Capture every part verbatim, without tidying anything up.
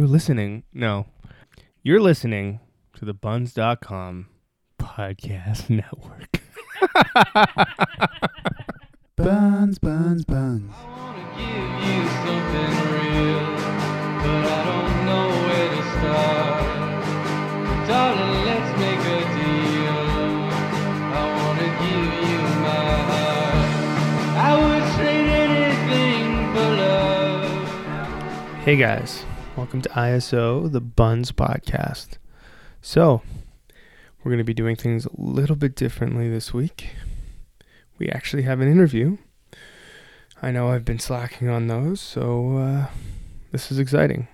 You're listening. No. You're listening to the Bunz dot com Podcast Network. Bunz, Bunz, Bunz. I want to give you something real, but I don't know where to start. Darling, let's make a deal. I want to give you my heart. I would trade anything for love. Hey guys, welcome to I S O, the Bunz podcast. So, we're going to be doing things a little bit differently this week. We actually have an interview. I know I've been slacking on those, so uh, this is exciting.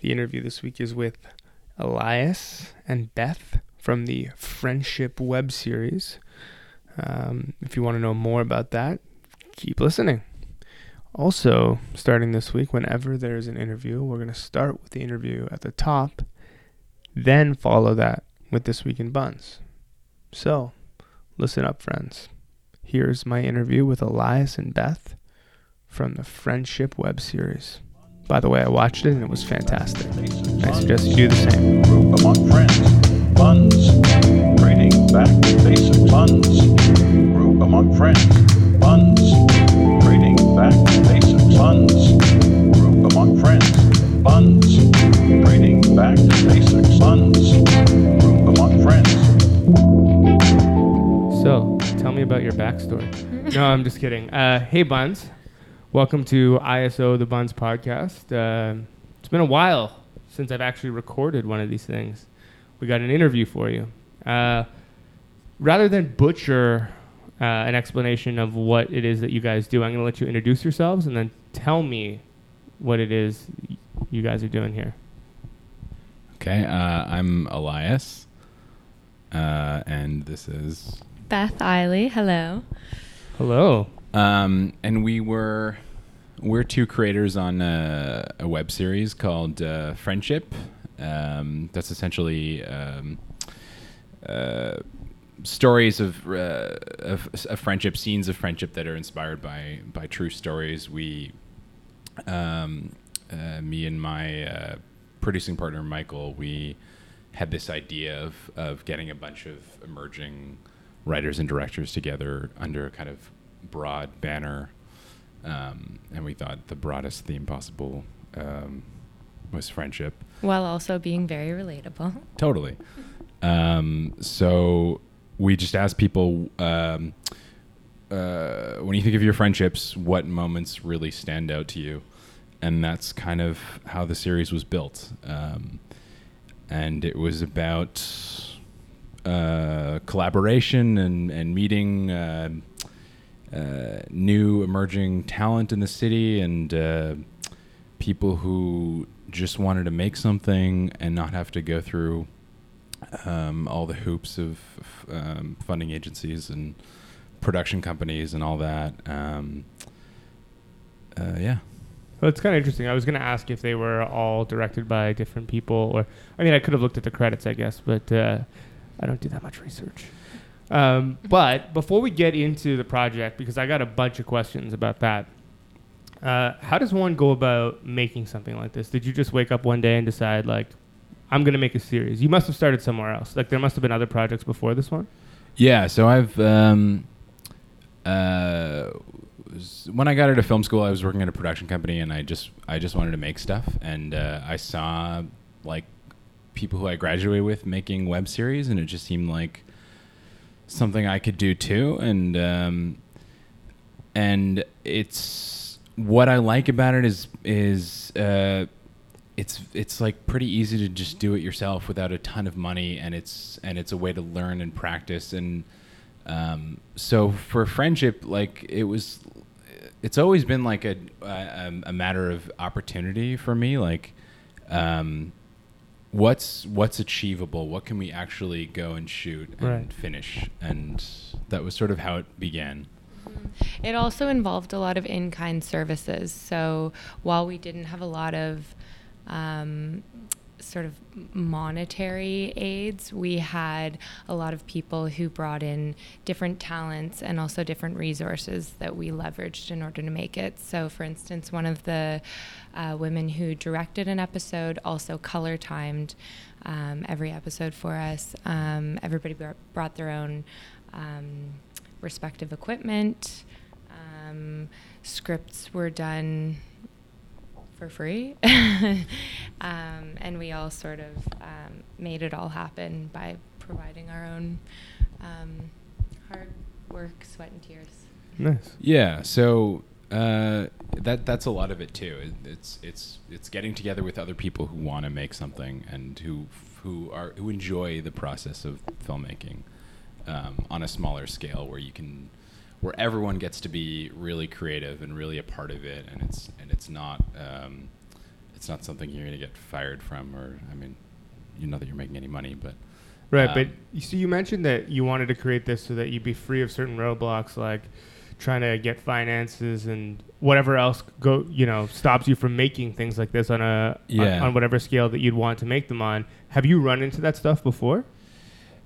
The interview this week is with Elias and Beth from the Friendship web series. Um, if you want to know more about that, keep listening. Also, starting this week, whenever there's an interview, we're going to start with the interview at the top, then follow that with This Week in Bunz. So, listen up, friends. Here's my interview with Elias and Beth from the Friendship web series. By the way, I watched it and it was fantastic. I suggest you do the same. Group among friends, Bunz, trading back to basic Bunz. Group among friends, Bunz, trading back to basic Bunz. Group among friends, Bunz, trading back to basic Bunz. Group among friends. So, tell me about your backstory. No, I'm just kidding. Uh, hey, Bunz. Welcome to I S O, the Bunz podcast. Uh, it's been a while since I've actually recorded one of these things. We got an interview for you. Uh, rather than butcher uh, an explanation of what it is that you guys do, I'm going to let you introduce yourselves and then tell me what it is you guys are doing here. Okay. Uh, I'm Elias, uh, and this is... Beth Eiley, hello. Hello. Um, and we were, we're two creators on a, a web series called uh, Friendship. Um, that's essentially um, uh, stories of, uh, of of friendship, scenes of friendship that are inspired by by true stories. We, um, uh, me and my uh, producing partner Michael, we had this idea of of getting a bunch of emerging writers and directors together under a kind of broad banner, um, and we thought the broadest theme possible um, was friendship, while also being very relatable. Totally. Um, so we just asked people, um, uh, when you think of your friendships, what moments really stand out to you? And that's kind of how the series was built. Um, and it was about... Uh, collaboration and, and meeting uh, uh, new emerging talent in the city and uh, people who just wanted to make something and not have to go through um, all the hoops of um, funding agencies and production companies and all that. Um, uh, yeah. Well, it's kind of interesting. I was going to ask if they were all directed by different people, or I mean, I could have looked at the credits, I guess, but uh, I don't do that much research. Um, but before we get into the project, because I got a bunch of questions about that, uh, how does one go about making something like this? Did you just wake up one day and decide, like, I'm going to make a series? You must have started somewhere else. Like, there must have been other projects before this one? Yeah, so I've... Um, uh, when I got out of film school, I was working at a production company, and I just I just wanted to make stuff. And uh, I saw, like, people who I graduated with making web series, and it just seemed like something I could do too. And, um, and it's what I like about it is, is, uh, it's, it's like pretty easy to just do it yourself without a ton of money. And it's, and it's a way to learn and practice. And, um, so for friendship, like it was, it's always been like a, a, a matter of opportunity for me. Like, um, what's what's achievable, what can we actually go and shoot and right. finish, and that was sort of how it began. It also involved a lot of in-kind services, so while we didn't have a lot of um sort of monetary aids, we had a lot of people who brought in different talents and also different resources that we leveraged in order to make it. So for instance, one of the uh, women who directed an episode also color timed um, every episode for us. Um, everybody br- brought their own um, respective equipment. Um, scripts were done for free. um, and we all sort of um, made it all happen by providing our own um, hard work, sweat and tears. Nice. Yeah. So uh, that that's a lot of it too. It, it's it's it's getting together with other people who want to make something and who who are who enjoy the process of filmmaking um, on a smaller scale, where you can where everyone gets to be really creative and really a part of it, and it's and it's not um, it's not something you're going to get fired from, or I mean, you know that you're making any money, but right. Um, but you, so you mentioned that you wanted to create this so that you'd be free of certain roadblocks, like trying to get finances and whatever else go you know stops you from making things like this on a yeah. on, on whatever scale that you'd want to make them on. Have you run into that stuff before?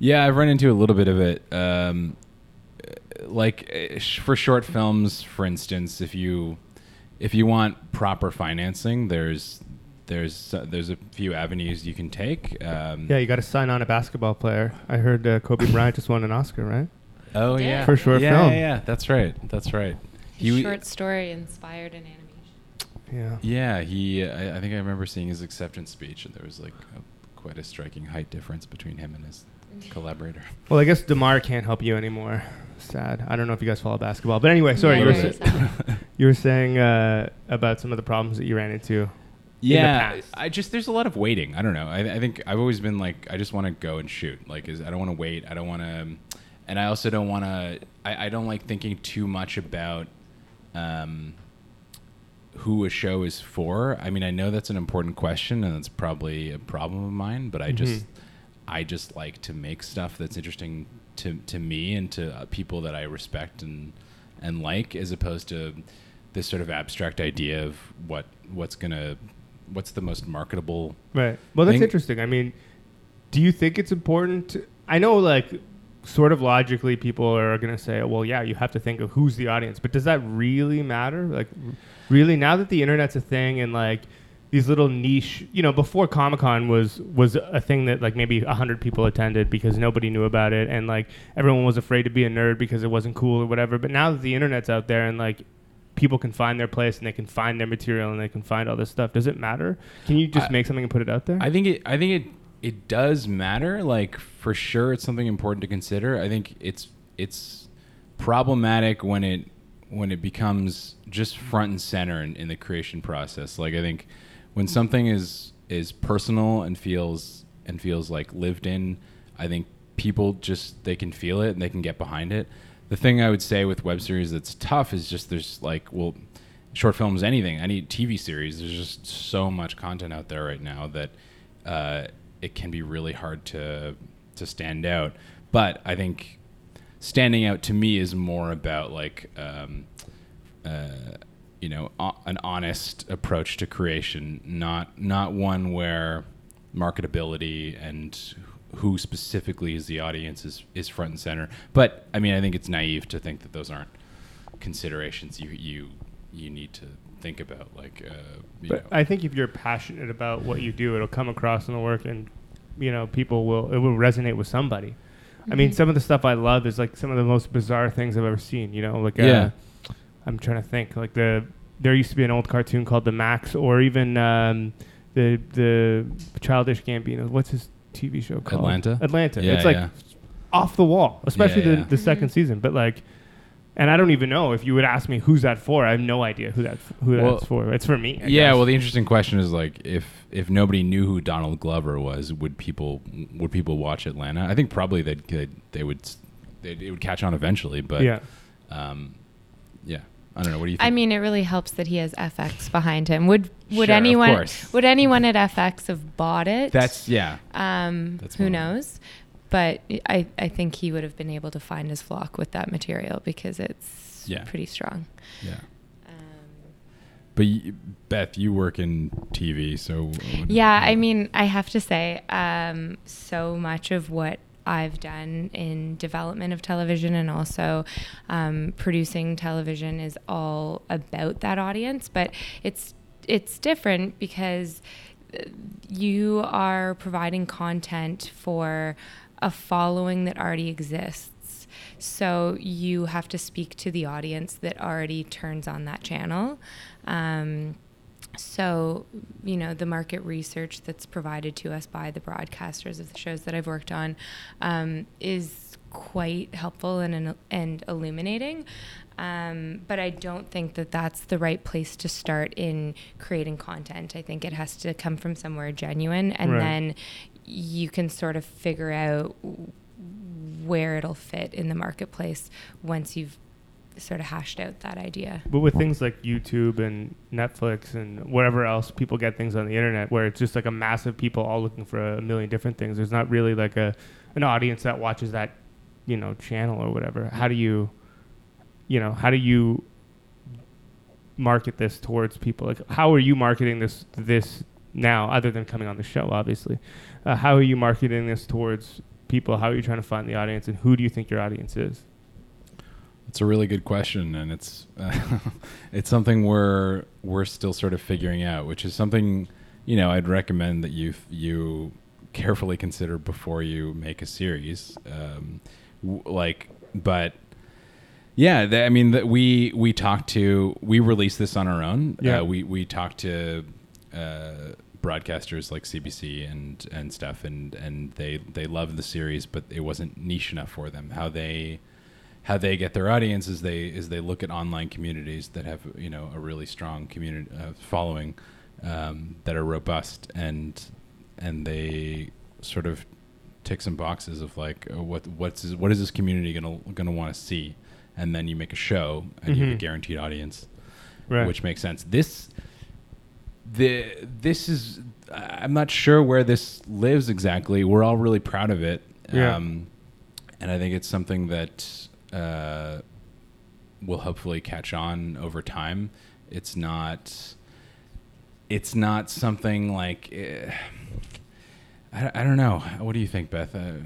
Yeah, I've run into a little bit of it. Um, Like uh, sh- for short films, for instance, if you if you want proper financing, there's there's uh, there's a few avenues you can take. Um, yeah, you got to sign on a basketball player. I heard uh, Kobe Bryant just won an Oscar, right? Oh yeah, yeah. for short yeah, film. Yeah, yeah, that's right, that's right. His he, short story inspired an animation. Yeah. Yeah, he. Uh, I, I think I remember seeing his acceptance speech, and there was like a, quite a striking height difference between him and his collaborator. Well, I guess Damar can't help you anymore. Sad. I don't know if you guys follow basketball, but anyway, sorry. No, you, were sa- you were saying uh, about some of the problems that you ran into. Yeah, in the past. I just there's a lot of waiting. I don't know. I, I think I've always been like, I just want to go and shoot. Like, is I don't want to wait. I don't want to, and I also don't want to. I, I don't like thinking too much about um, who a show is for. I mean, I know that's an important question, and that's probably a problem of mine. But I mm-hmm. just, I just like to make stuff that's interesting to to me and to uh, people that I respect and and like, as opposed to this sort of abstract idea of what what's gonna what's the most marketable right well that's thing. Interesting. I mean, do you think it's important to, I know like sort of logically people are gonna say, well yeah, you have to think of who's the audience, but does that really matter? Like really, now that the internet's a thing and like these little niche, you know, before Comic-Con was was a thing that like maybe one hundred people attended because nobody knew about it, and like everyone was afraid to be a nerd because it wasn't cool or whatever. But now that the internet's out there and like people can find their place and they can find their material and they can find all this stuff, does it matter? Can you just I, make something and put it out there? I think it I think it it does matter. Like for sure it's something important to consider. I think it's it's problematic when it when it becomes just front and center in, in the creation process. Like I think when something is is personal and feels and feels like lived in, I think people just they can feel it and they can get behind it. The thing I would say with web series that's tough is just there's like well, short films, anything, any T V series. There's just so much content out there right now that uh, it can be really hard to to stand out. But I think standing out to me is more about like. Um, uh, you know, o- an honest approach to creation, not not one where marketability and who specifically is the audience is, is front and center. But I mean, I think it's naive to think that those aren't considerations you you, you need to think about. Like, uh, you but know. I think if you're passionate about what you do, it'll come across in the work, and you know, people will it will resonate with somebody. Mm-hmm. I mean, some of the stuff I love is like some of the most bizarre things I've ever seen. You know, like yeah. A, I'm trying to think. Like the there used to be an old cartoon called The Max, or even um, the the Childish Gambino. What's his T V show called? Atlanta. Atlanta. Yeah, it's like yeah. off the wall, especially yeah, yeah. the, the mm-hmm. second season. But like, and I don't even know if you would ask me who's that for. I have no idea who that who well, that's for. It's for me. I yeah. Guess. Well, the interesting question is like if if nobody knew who Donald Glover was, would people would people watch Atlanta? I think probably they'd, they'd they would they'd, it would catch on eventually. But yeah. Um, yeah. I don't know. What do you think? I mean, it really helps that he has F X behind him. Would would sure, anyone would anyone at F X have bought it? That's yeah. Um, That's who knows? But I, I think he would have been able to find his flock with that material because it's yeah. pretty strong. Yeah. Um, But you, Beth, you work in T V, so... Yeah, I mean, I have to say, um, so much of what I've done in development of television and also um, producing television is all about that audience. But it's it's different because you are providing content for a following that already exists. So you have to speak to the audience that already turns on that channel. Um, so, you know, the market research that's provided to us by the broadcasters of the shows that I've worked on um, is quite helpful and, and illuminating. Um, but I don't think that that's the right place to start in creating content. I think it has to come from somewhere genuine, and right. then you can sort of figure out where it'll fit in the marketplace once you've sort of hashed out that idea. But with things like YouTube and Netflix and whatever else, people get things on the internet where it's just like a mass of people all looking for a million different things. There's not really like a an audience that watches that, you know, channel or whatever. How do you, you know, how do you market this towards people? Like, how are you marketing this this now, other than coming on the show, obviously? Uh, how are you marketing this towards people? How are you trying to find the audience, and who do you think your audience is? It's a really good question, and it's uh, it's something we're we're still sort of figuring out, which is something, you know, I'd recommend that you f- you carefully consider before you make a series. Um, w- like, but yeah, th- I mean, that we we talked to we released this on our own. Yeah, uh, we we talked to. Uh, broadcasters like C B C and and stuff, and and they they love the series, but it wasn't niche enough for them. How they how they get their audience is they is they look at online communities that have, you know, a really strong community uh, following um that are robust, and and they sort of tick some boxes of like, oh, what what's what is this community gonna gonna want to see, and then you make a show and mm-hmm. you have a guaranteed audience, right. Which makes sense. This The this is I'm not sure where this lives exactly. We're all really proud of it, yeah. um, and I think it's something that uh, will hopefully catch on over time. It's not it's not something like uh, I, I don't know. What do you think, Beth? Uh,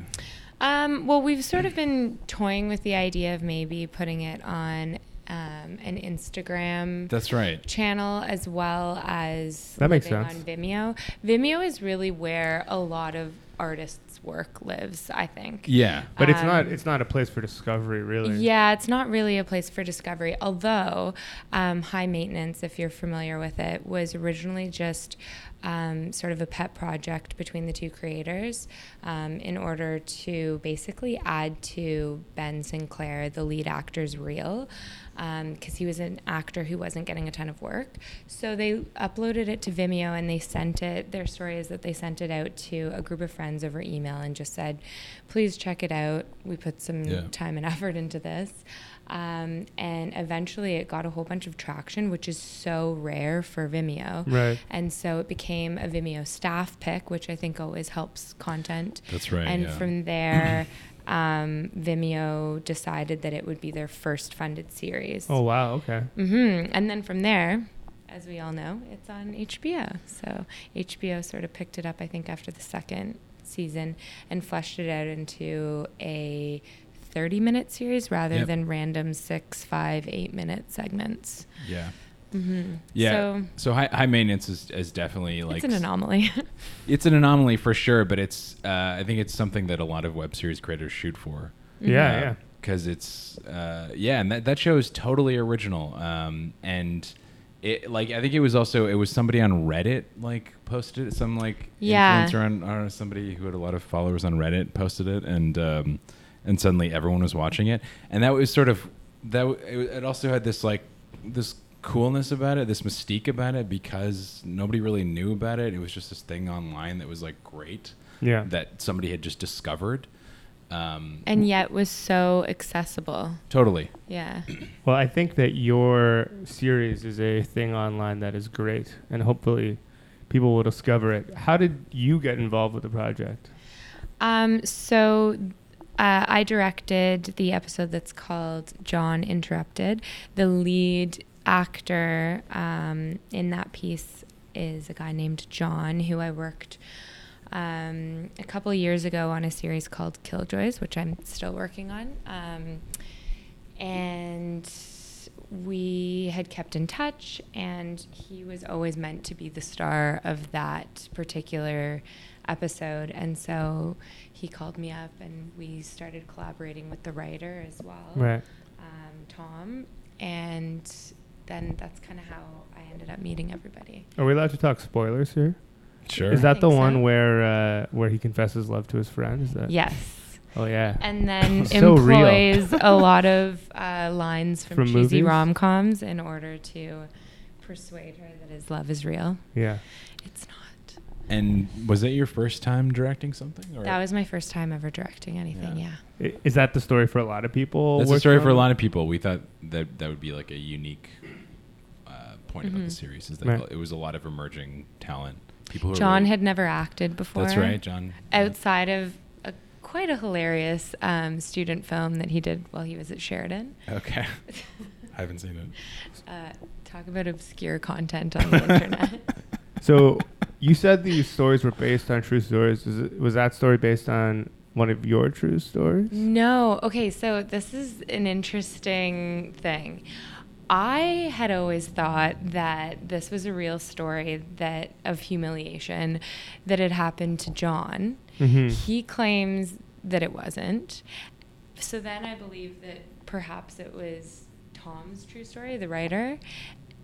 um, well, we've sort of been toying with the idea of maybe putting it on Um, an Instagram that's right. channel, as well as that makes sense. On Vimeo. Vimeo is really where a lot of artists' work lives, I think. Yeah, but um, it's not it's not a place for discovery, really. Yeah, it's not really a place for discovery. Although um, High Maintenance, if you're familiar with it, was originally just um, sort of a pet project between the two creators um, in order to basically add to Ben Sinclair, the lead actor's reel. Because um, he was an actor who wasn't getting a ton of work. So they uploaded it to Vimeo, and they sent it, their story is that they sent it out to a group of friends over email and just said, please check it out. We put some yeah. time and effort into this. Um, and eventually it got a whole bunch of traction, which is so rare for Vimeo. Right. And so it became a Vimeo staff pick, which I think always helps content. That's right. And yeah. from there... Um, Vimeo decided that it would be their first funded series. Oh, wow. Okay. Mm-hmm. And then from there, as we all know, it's on H B O. So H B O sort of picked it up, I think, after the second season and fleshed it out into a thirty-minute series rather yep. than random six, five, eight-minute segments. Yeah. Mm-hmm. Yeah. So, so high, high Maintenance is, is definitely like it's an anomaly. It's an anomaly for sure, but it's uh, I think it's something that a lot of web series creators shoot for. Mm-hmm. Yeah, uh, yeah. Because it's uh, yeah, and that that show is totally original. Um, and it like I think it was also it was somebody on Reddit like posted some like yeah. influencer on I don't know, somebody who had a lot of followers on Reddit posted it, and um, and suddenly everyone was watching it, and that was sort of that. It, it also had this like this. coolness about it, this mystique about it, because nobody really knew about it. It was just this thing online that was like great, yeah. that somebody had just discovered, um, and yet was so accessible. Totally. Yeah. Well, I think that your series is a thing online that is great, and hopefully, people will discover it. How did you get involved with the project? Um. So. Uh, I directed the episode that's called John Interrupted. The lead actor um, in that piece is a guy named John, who I worked um, a couple years ago on a series called Killjoys, which I'm still working on. Um, and we had kept in touch, and he was always meant to be the star of that particular episode. And so he called me up, and we started collaborating with the writer as well, right. um, Tom. And then that's kind of how I ended up meeting everybody. Are we allowed to talk spoilers here? Sure. Is that the one so. where uh, where he confesses love to his friend? Is that? Yes. Oh, yeah. And then so employs a lot of uh, lines from, from cheesy movies? Rom-coms in order to persuade her that his love is real. Yeah. It's not. And was that your first time directing something? Or? That was my first time ever directing anything, yeah. yeah. Is that the story for a lot of people? That's the story on? for a lot of people. We thought that that would be like a unique uh, point mm-hmm. about the series. Is that right. It was a lot of emerging talent. People who John really had never acted before. That's right, John. Outside yeah. of quite a hilarious um, student film that he did while he was at Sheridan. Okay. I haven't seen it. Uh, talk about obscure content on the internet. So you said these stories were based on true stories. Was, it, was that story based on one of your true stories? No. Okay, so this is an interesting thing. I had always thought that this was a real story that of humiliation that had happened to John. Mm-hmm. He claims that it wasn't. So then I believe that perhaps it was Tom's true story, the writer,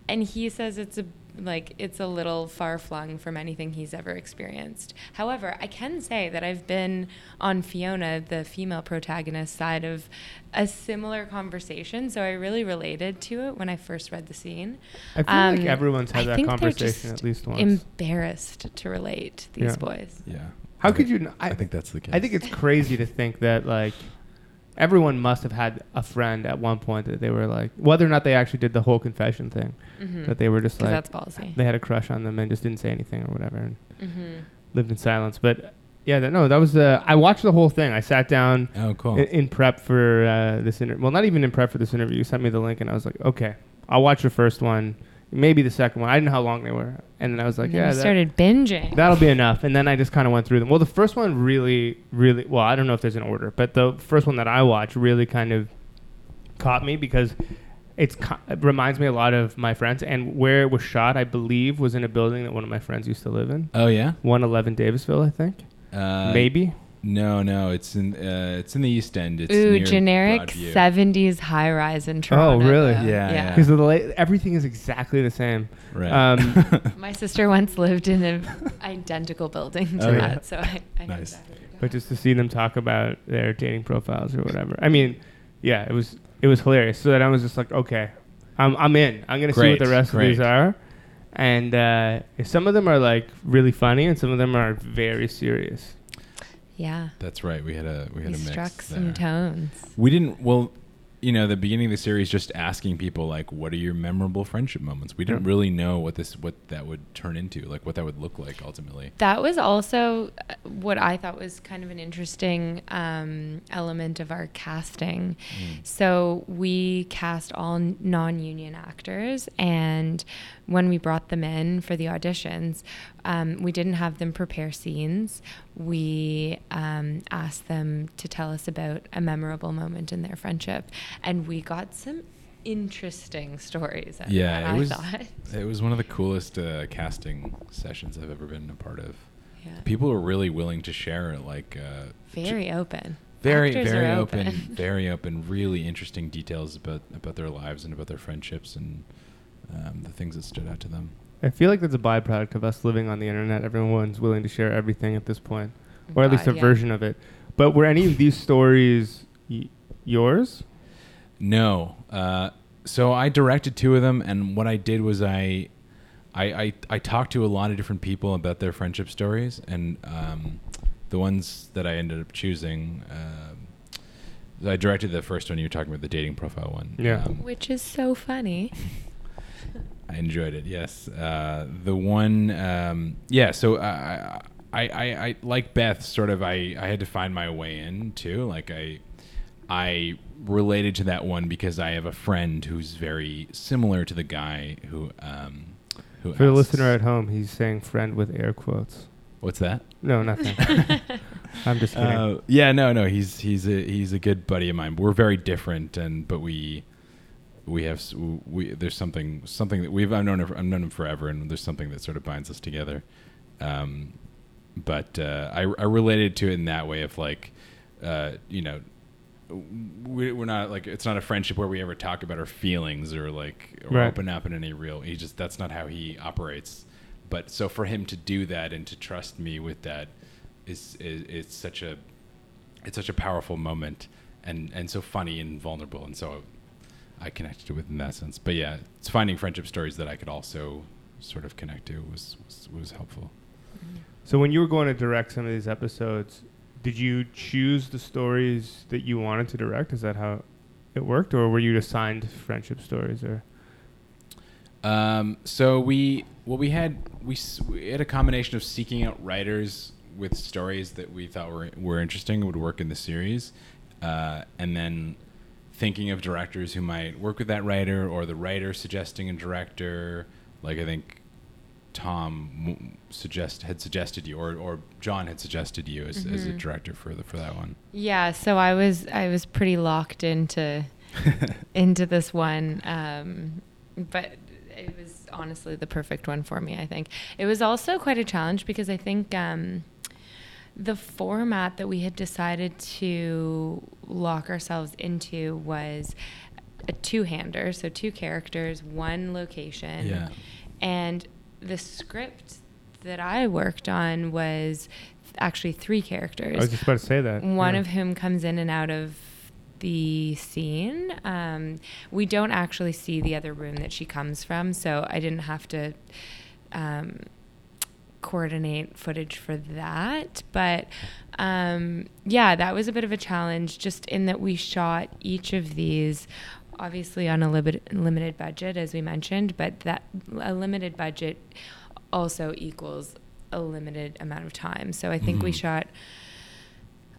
and he says it's a like it's a little far-flung from anything he's ever experienced. However, I can say that I've been on Fiona, the female protagonist, side of a similar conversation, so I really related to it when I first read the scene. I feel um, like everyone's had I that conversation at least once. Embarrassed to relate, these yeah. boys. Yeah. How I could you... N- I, I think that's the case. I think it's crazy to think that, like, everyone must have had a friend at one point that they were like, whether or not they actually did the whole confession thing, mm-hmm. that they were just like, that's ballsy. They had a crush on them and just didn't say anything or whatever and mm-hmm. lived in silence. But yeah, that, no, that was, uh, I watched the whole thing. I sat down oh, cool. in, in prep for uh, this interview. Well, not even in prep for this interview. You sent me the link and I was like, okay, I'll watch the first one, maybe the second one. I didn't know how long they were. And then I was like, and yeah, I started that, binging. That'll be enough. And then I just kind of went through them. Well, the first one really, really, well, I don't know if there's an order, but the first one that I watched really kind of caught me because it's, it reminds me a lot of my friends. And where it was shot, I believe, was in a building that one of my friends used to live in. Oh, yeah? one eleven Davisville, I think. Uh, Maybe. No, no, it's in uh, it's in the East End. It's Ooh, near generic seventies high rise in Toronto. Oh, really? Yeah, because yeah. yeah. everything is exactly the same. Right. Um, My sister once lived in an identical building to oh, that, yeah. so I, I nice. know exactly. But just to see them talk about their dating profiles or whatever, I mean, yeah, it was it was hilarious. So then I was just like, okay, I'm I'm in. I'm gonna great, see what the rest great. of these are. And uh, some of them are like really funny, and some of them are very serious. Yeah. That's right. We had a we had we a mix. Struck some there. tones. We didn't well, you know, the beginning of the series just asking people like what are your memorable friendship moments? We didn't yeah. really know what this what that would turn into, like what that would look like ultimately. That was also what I thought was kind of an interesting um, element of our casting. Mm. So we cast all non-union actors, and when we brought them in for the auditions, um, we didn't have them prepare scenes. We um, asked them to tell us about a memorable moment in their friendship, and we got some interesting stories. Yeah, that, it I was. Thought. It was one of the coolest uh, casting sessions I've ever been a part of. Yeah. People were really willing to share, like uh, very ju- open, very Actors very open, open. very open. Really interesting details about about their lives and about their friendships and. Um, the things that stood out to them. I feel like that's a byproduct of us living on the internet. Everyone's willing to share everything at this point, or God, at least a yeah. version of it. But were any of these stories y- yours? No. Uh, so I directed two of them, and what I did was I, I, I, I talked to a lot of different people about their friendship stories, and um, the ones that I ended up choosing. Uh, I directed the first one you were talking about, the dating profile one. Yeah, um, which is so funny. I enjoyed it. Yes, uh, the one. Um, yeah, so uh, I, I, I, like Beth. Sort of, I, I had to find my way in too. Like I, I related to that one because I have a friend who's very similar to the guy who um, who For asks, the listener at home, he's saying friend with air quotes. What's that? No, nothing. I'm just kidding. Uh, yeah, no, no. He's he's a he's a good buddy of mine. We're very different, and but we we have we there's something something that we've I've known him, I've known him forever, and there's something that sort of binds us together. Um, but uh, I I related to it in that way of like, uh, you know. We, we're not like it's not a friendship where we ever talk about our feelings or like or right. open up in any real. He just that's not how he operates. But so for him to do that and to trust me with that is is it's such a it's such a powerful moment and and so funny and vulnerable, and so I connected with it in that sense. But yeah, it's finding friendship stories that I could also sort of connect to was was, was helpful. So when you were going to direct some of these episodes, did you choose the stories that you wanted to direct? Is that how it worked, or were you assigned friendship stories? Or um, so we well we had we, we had a combination of seeking out writers with stories that we thought were were interesting would work in the series, uh, and then thinking of directors who might work with that writer, or the writer suggesting a director. Like I think Tom suggest had suggested you, or, or John had suggested you as, mm-hmm. as a director for the for that one. Yeah, so I was I was pretty locked into into this one, um, but it was honestly the perfect one for me. I think it was also quite a challenge because I think um, the format that we had decided to lock ourselves into was a two-hander, so two characters, one location, yeah. and the script that I worked on was th- actually three characters. I was just about to say that. One yeah. of whom comes in and out of the scene. Um, we don't actually see the other room that she comes from, so I didn't have to um, coordinate footage for that. But um, yeah, that was a bit of a challenge, just in that we shot each of these obviously on a limited limited budget, as we mentioned, but that a limited budget also equals a limited amount of time. So I think mm-hmm. we shot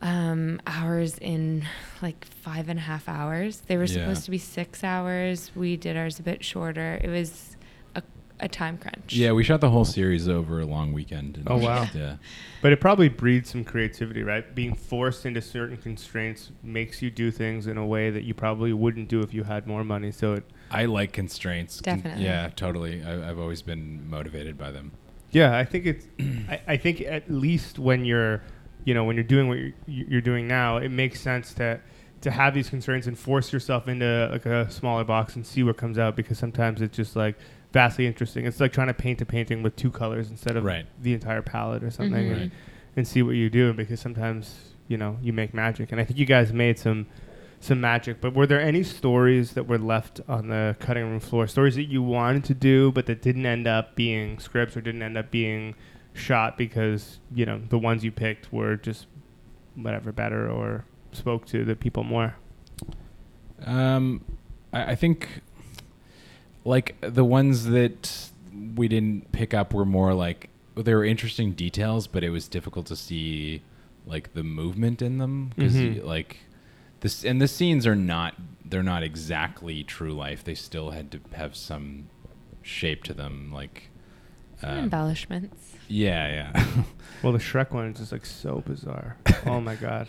um, hours in like five and a half hours. They were yeah. supposed to be six hours. We did ours a bit shorter. It was a, a time crunch. Yeah, we shot the whole series over a long weekend. Oh, wow. Just, yeah. But it probably breeds some creativity, right? Being forced into certain constraints makes you do things in a way that you probably wouldn't do if you had more money. So it I like constraints. Definitely. Con- yeah, totally. I, I've always been motivated by them. Yeah, I think it's. I, I think at least when you're, you know, when you're doing what you're, you're doing now, it makes sense to to have these constraints and force yourself into like a smaller box and see what comes out, because sometimes it's just like vastly interesting. It's like trying to paint a painting with two colors instead of right. the entire palette or something, mm-hmm. and, right. and see what you do, because sometimes you know you make magic, and I think you guys made some. Some magic. But were there any stories that were left on the cutting room floor, stories that you wanted to do but that didn't end up being scripts or didn't end up being shot because you know the ones you picked were just whatever better or spoke to the people more? um I, I think like the ones that we didn't pick up were more like they were interesting details, but it was difficult to see like the movement in them, because mm-hmm. like This, and the scenes are not, they're not exactly true life. They still had to have some shape to them. Like um, embellishments. Yeah, yeah. Well, the Shrek one is just like so bizarre. Oh my God.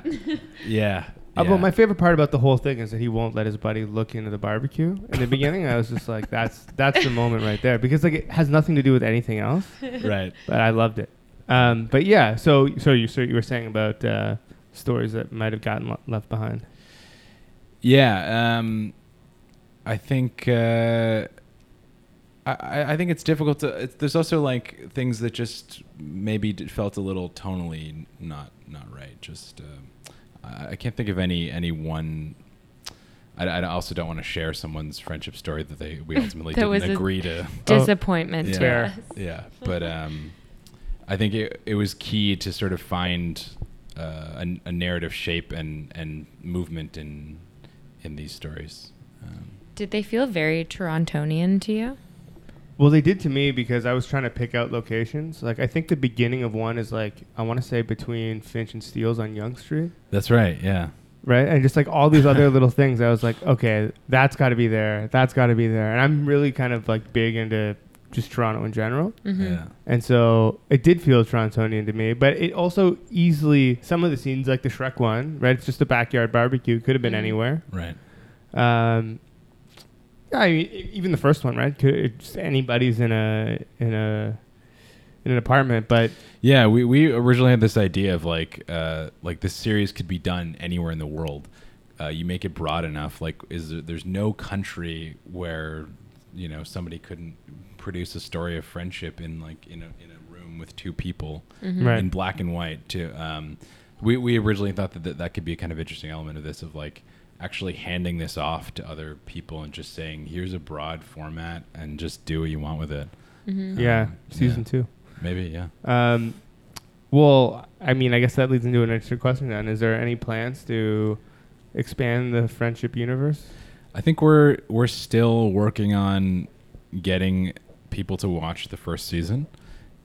Yeah. Uh, yeah. But my favorite part about the whole thing is that he won't let his buddy look into the barbecue. In the beginning, I was just like, that's, that's the moment right there, because like it has nothing to do with anything else. Right. But I loved it. Um, but yeah, so, so you, so you were saying about uh, stories that might've gotten lo- left behind. Yeah, um, I think uh, I, I think it's difficult to. It's, there's also like things that just maybe d- felt a little tonally not not right. Just uh, I, I can't think of any any one. I, I also don't want to share someone's friendship story that they we ultimately that didn't was agree to. Disappointment. Oh, yeah, to us. Yeah, but um, I think it it was key to sort of find uh, a, a narrative shape and and movement in. in these stories. Um, did they feel very Torontonian to you? Well, they did to me, because I was trying to pick out locations. Like, I think the beginning of one is like, I want to say between Finch and Steele's on Yonge Street. That's right. Yeah. right? And just like all these other little things. I was like, okay, that's got to be there. That's got to be there. And I'm really kind of like big into just Toronto in general. Mm-hmm. Yeah. And so it did feel Torontonian to me, but it also easily, some of the scenes like the Shrek one, right? It's just a backyard barbecue. Could have been mm-hmm. anywhere. Right. Um, I mean, even the first one, right? Could, it's anybody's in a, in a, in an apartment, but yeah, we, we originally had this idea of like, uh, like this series could be done anywhere in the world. Uh, you make it broad enough. Like is there, there's no country where, you know, somebody couldn't produce a story of friendship in like, in a, in a room with two people mm-hmm. right. in black and white to, um, we, we originally thought that, that that could be a kind of interesting element of this, of like, actually handing this off to other people and just saying, here's a broad format and just do what you want with it. Mm-hmm. Um, yeah. Season yeah. two. Maybe. Yeah. Um, well, I mean, I guess that leads into an interesting question then. Is there any plans to expand the friendship universe? I think we're, we're still working on getting people to watch the first season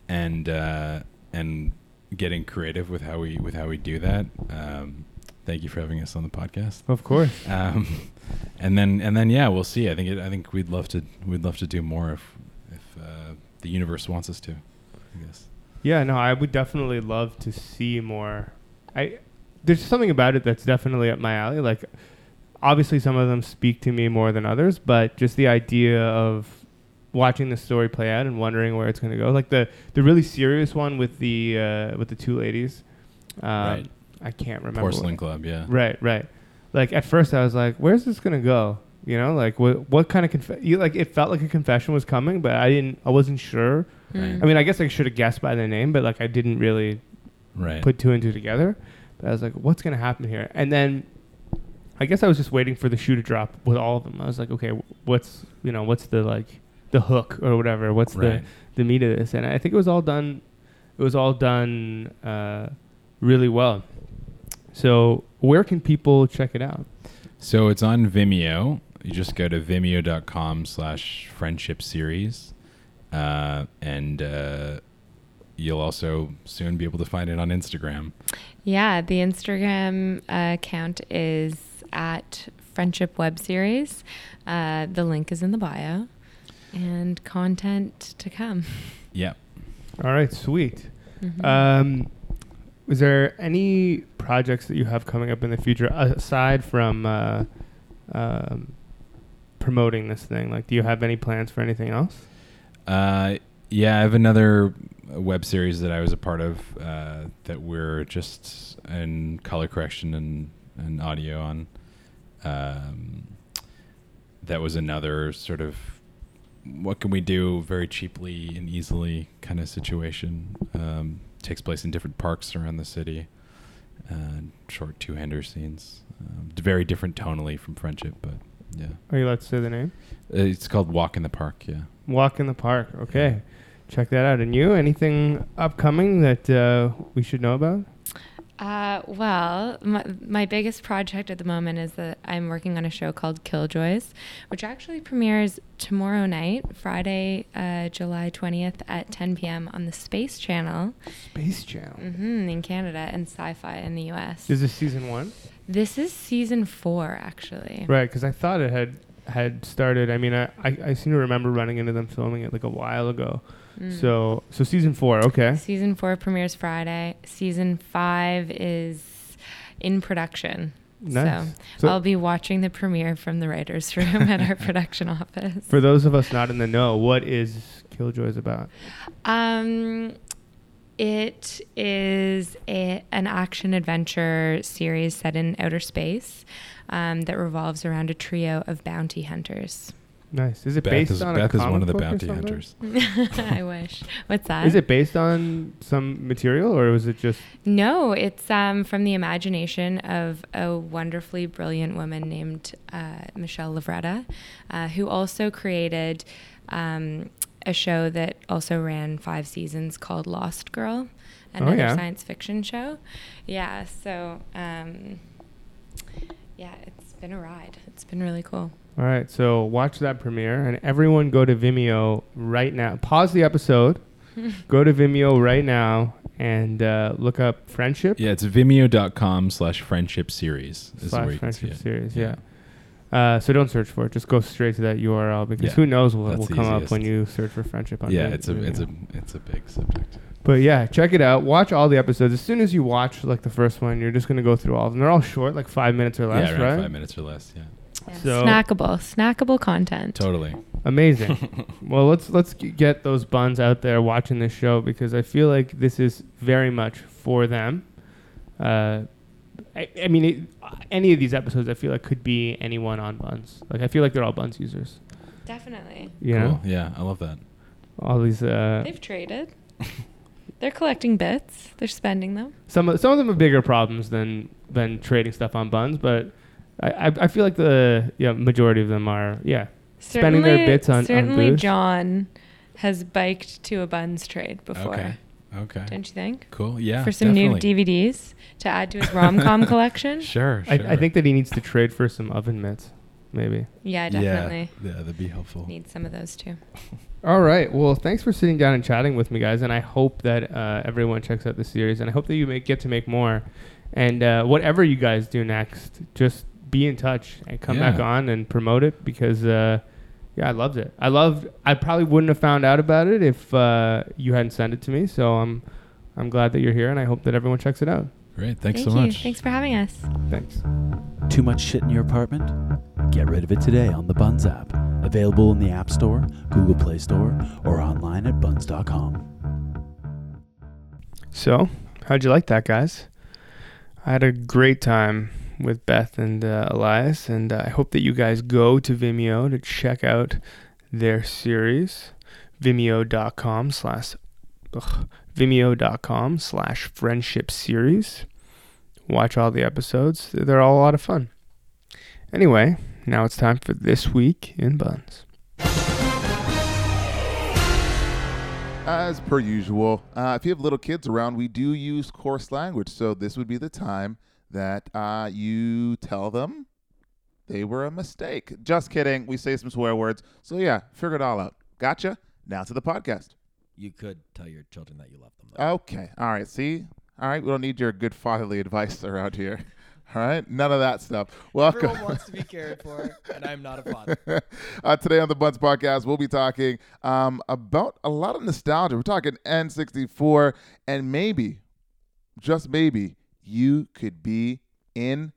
and, uh, and getting creative with how we, with how we do that. Um, Thank you for having us on the podcast. Of course. Um, and then, and then, yeah, we'll see. I think, it, I think we'd love to, we'd love to do more if, if uh, the universe wants us to. I guess. Yeah, no, I would definitely love to see more. I there's something about it that's definitely up my alley. Like, obviously, some of them speak to me more than others, but just the idea of watching the story play out and wondering where it's going to go. Like the the really serious one with the uh, with the two ladies. Um, right. I can't remember. Porcelain Club, yeah. Right, right. Like, at first I was like, where's this going to go? You know, like, what what kind of... Conf- you, like, it felt like a confession was coming, but I didn't... I wasn't sure. Right. I mean, I guess I should have guessed by the name, but, like, I didn't really right. put two and two together. But I was like, what's going to happen here? And then I guess I was just waiting for the shoe to drop with all of them. I was like, okay, what's, you know, what's the, like, the hook or whatever? What's right. the, the meat of this? And I think it was all done... It was all done uh, really well. So where can people check it out? So it's on Vimeo. You just go to vimeo.com slash friendship series. Uh, and uh, you'll also soon be able to find it on Instagram. Yeah, the Instagram uh, account is at friendship web series. Uh, the link is in the bio. And content to come. Yep. All right, sweet. Mm-hmm. Um, is there any projects that you have coming up in the future aside from uh, um, promoting this thing? Like, do you have any plans for anything else? Uh, yeah, I have another web series that I was a part of uh, that we're just in color correction and, and audio on. Um, that was another sort of what can we do very cheaply and easily kind of situation. Um takes place in different parks around the city, uh, short two-hander scenes, um, very different tonally from Friendship, but yeah. Are you allowed to say the name? Uh, it's called Walk in the Park. Yeah. Walk in the Park. Okay. Yeah. Check that out. And you, anything upcoming that uh, we should know about? Uh, well, my, my biggest project at the moment is that I'm working on a show called Killjoys, which actually premieres tomorrow night, Friday, uh, July twentieth at ten p.m. on the Space Channel. Space Channel? Mm-hmm, in Canada, and Sci-Fi in the U S. Is this season one? This is season four, actually. Right, because I thought it had, had started. I mean, I, I, I seem to remember running into them filming it like a while ago. Mm. So so season four, okay. Season four premieres Friday. Season five is in production. Nice. So, so I'll be watching the premiere from the writer's room at our production office. For those of us not in the know, what is Killjoys about? Um, it is a, an action-adventure series set in outer space um, that revolves around a trio of bounty hunters. Nice. Is it Beth based is, on Beth a comic book? Beth is one of the bounty hunters. I wish. What's that? Is it based on some material or was it just? No, it's um, from the imagination of a wonderfully brilliant woman named uh, Michelle Lavretta, uh, who also created um, a show that also ran five seasons called Lost Girl, another oh, yeah. science fiction show. Yeah. So, um, yeah, it's been a ride. It's been really cool. All right, so watch that premiere, and everyone go to Vimeo right now. Pause the episode, go to Vimeo right now, and uh, look up Friendship. Yeah, it's vimeo.com slash friendship series. Slash friendship series, yeah. yeah. Uh, so don't search for it. Just go straight to that U R L because yeah, who knows what will come easiest. up when you search for Friendship on Yeah, Reddit, it's a Vimeo. it's a it's a big subject. But yeah, check it out. Watch all the episodes. As soon as you watch like the first one, you're just gonna go through all of them. They're all short, like five minutes or less, yeah, right? Five minutes or less, yeah. yeah. So snackable, snackable content. Totally. Amazing. Well, let's let's get those buns out there watching this show because I feel like this is very much for them. Uh, I, I mean, it, any of these episodes, I feel like could be anyone on Bunz. Like I feel like they're all Bunz users. Definitely. Yeah. Cool. Yeah, I love that. All these. Uh, They've traded. They're collecting bits. They're spending them. Some of, some of them are bigger problems than than trading stuff on Bunz, but I I, I feel like the yeah majority of them are yeah. Certainly, spending their bits on certainly on John has biked to a Bunz trade before. Okay. Okay. Don't you think? Cool. Yeah. For some definitely. new D V Ds to add to his rom-com collection. Sure. Sure. I, I think that he needs to trade for some oven mitts, maybe. Yeah, definitely. Yeah, yeah, that'd be helpful. Need some of those too. All right. Well, thanks for sitting down and chatting with me, guys. And I hope that uh, everyone checks out the series. And I hope that you make, get to make more. And uh, whatever you guys do next, just be in touch and come yeah. back on and promote it because. Uh, Yeah, I loved it. I loved. I probably wouldn't have found out about it if uh, you hadn't sent it to me. So I'm, I'm glad that you're here, and I hope that everyone checks it out. Great, thanks Thank so you. much. Thanks for having us. Thanks. Too much shit in your apartment? Get rid of it today on the Bunz app, available in the App Store, Google Play Store, or online at bunz dot com. So, how'd you like that, guys? I had a great time with Beth and uh, Elias, and uh, I hope that you guys go to Vimeo to check out their series, vimeo.com slash vimeo.com slash friendship series. Watch all the episodes. They're all a lot of fun. Anyway, now it's time for This Week in Bunz. As per usual, uh, if you have little kids around, we do use coarse language, so this would be the time that uh, you tell them they were a mistake. Just kidding. We say some swear words. So, yeah, figure it all out. Gotcha. Now to the podcast. You could tell your children that you love them, though. Okay. All right. See? All right. We don't need your good fatherly advice around here. All right? None of that stuff. Welcome. Everyone wants to be cared for, and I'm not a father. uh, today on the Bunz Podcast, we'll be talking um, about a lot of nostalgia. We're talking N sixty-four, and maybe, just maybe, you could be in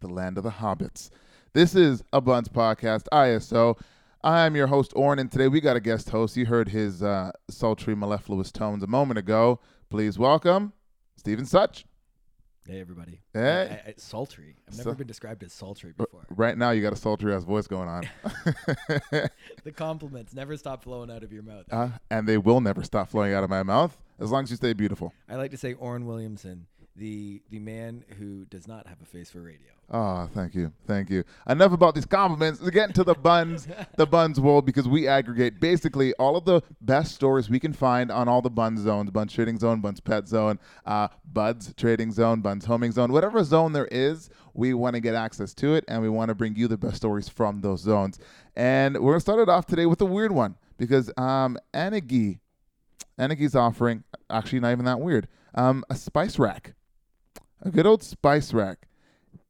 the land of the hobbits. This is a Bunz Podcast, I S O. I'm your host, Orin, and today we got a guest host. You heard his uh, sultry, mellifluous tones a moment ago. Please welcome Stephen Such. Hey, everybody. Hey. I, I, sultry. I've never so, been described as sultry before. Right now, you got a sultry-ass voice going on. The compliments never stop flowing out of your mouth. Uh, and they will never stop flowing out of my mouth, as long as you stay beautiful. I like to say Orin Williamson. The the man who does not have a face for radio. Oh, thank you. Thank you. Enough about these compliments. Let's get into the Bunz, the Bunz world, because we aggregate basically all of the best stories we can find on all the Bunz zones, Bunz trading zone, Bunz pet zone, uh, Bud's trading zone, Bunz homing zone, whatever zone there is, we want to get access to it, and we want to bring you the best stories from those zones. And we're going to start it off today with a weird one, because um, Anagi, Anagi's offering, actually not even that weird, um, a spice rack. A good old spice rack.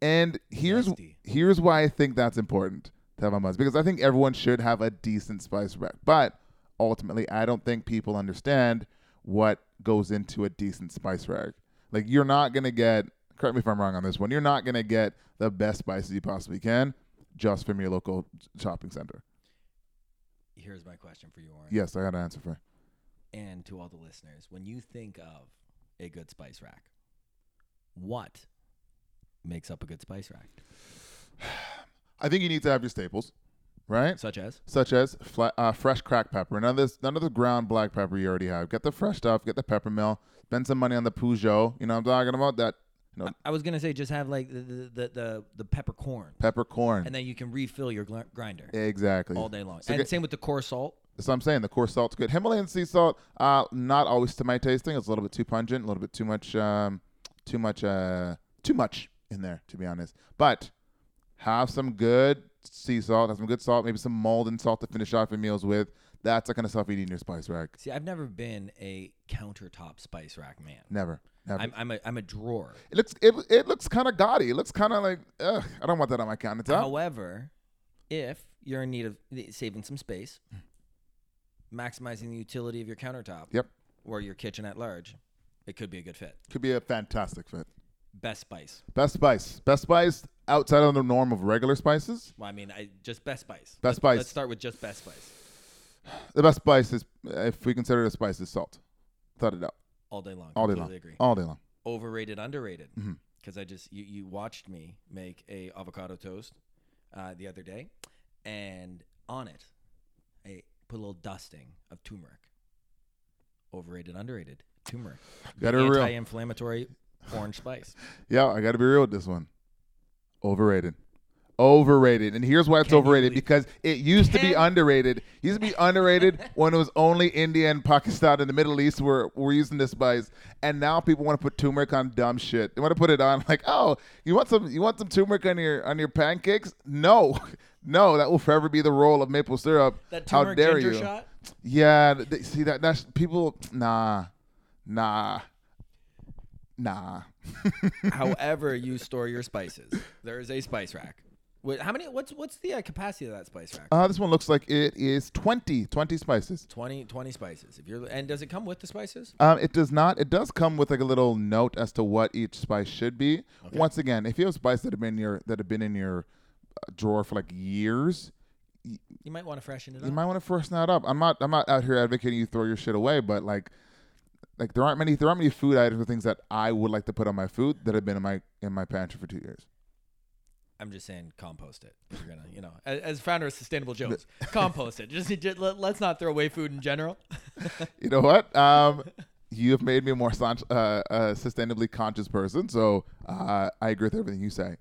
And here's Nasty. here's why I think that's important to have on Bunz, because I think everyone should have a decent spice rack. But ultimately, I don't think people understand what goes into a decent spice rack. Like, you're not going to get, correct me if I'm wrong on this one, you're not going to get the best spices you possibly can just from your local shopping center. Here's my question for you, Orin. Yes, I got an answer for you. And to all the listeners, when you think of a good spice rack, what makes up a good spice rack? I think you need to have your staples, right? Such as? Such as flat, uh, fresh cracked pepper. None of this, none of the ground black pepper you already have. Get the fresh stuff. Get the pepper mill. Spend some money on the Peugeot. You know what I'm talking about? That. You know, I, I was going to say just have like the the, the, the, the peppercorn. Peppercorn. And then you can refill your gl- grinder. Exactly. All day long. So and get, same with the coarse salt. So I'm saying the coarse salt's good. Himalayan sea salt, uh, not always to my tasting. It's a little bit too pungent, a little bit too much... Um, Too much, uh, too much in there, to be honest. But have some good sea salt, have some good salt, maybe some mold and salt to finish off your meals with. That's the kind of stuff you need in your spice rack. See, I've never been a countertop spice rack man. Never. Never. I'm, I'm a I'm a drawer. It looks it it looks kind of gaudy. It looks kind of like, ugh, I don't want that on my countertop. However, if you're in need of saving some space, maximizing the utility of your countertop, yep, or your kitchen at large, it could be a good fit. Could be a fantastic fit. Best spice. Best spice. Best spice outside of the norm of regular spices. Well, I mean, I just best spice. Best Let, spice. Let's start with just best spice. The best spice is, if we consider it a spice, is salt. Without a doubt. All day long. All day long. Agree. All day long. Overrated, underrated. Because mm-hmm. I just, you, you watched me make a avocado toast uh, the other day. And on it, I put a little dusting of turmeric. Overrated, underrated. Turmeric. Gotta be real. Anti-inflammatory orange spice. Yeah, I gotta be real with this one. Overrated. Overrated. And here's why it's Can overrated. Because it used Can. to be underrated. It used to be underrated when it was only India and Pakistan and the Middle East were, were using this spice. And now people want to put turmeric on dumb shit. They want to put it on like, oh, you want some you want some turmeric on your on your pancakes? No. No, that will forever be the role of maple syrup. That turmeric How dare ginger you? Shot? Yeah. They, see, that that's people, nah. Nah. Nah. However you store your spices, there is a spice rack. Wait, how many? What's what's the uh, capacity of that spice rack? Uh, this one looks like it is twenty, twenty spices. twenty, twenty spices. If you're, and does it come with the spices? Um, it does not. It does come with like a little note as to what each spice should be. Okay. Once again, if you have spices that have been in your that have been in your uh, drawer for like years, y- you might want to freshen it you up. You might want to freshen that up. I'm not. I'm not out here advocating you throw your shit away, but like, like there aren't many. There aren't many food items or things that I would like to put on my food that have been in my in my pantry for two years. I'm just saying, compost it. If you're gonna, you know, as, as founder of Sustainable Jones, compost it. Just, just let, let's not throw away food in general. You know what? Um, you have made me a more uh, uh, sustainably conscious person, so uh, I agree with everything you say.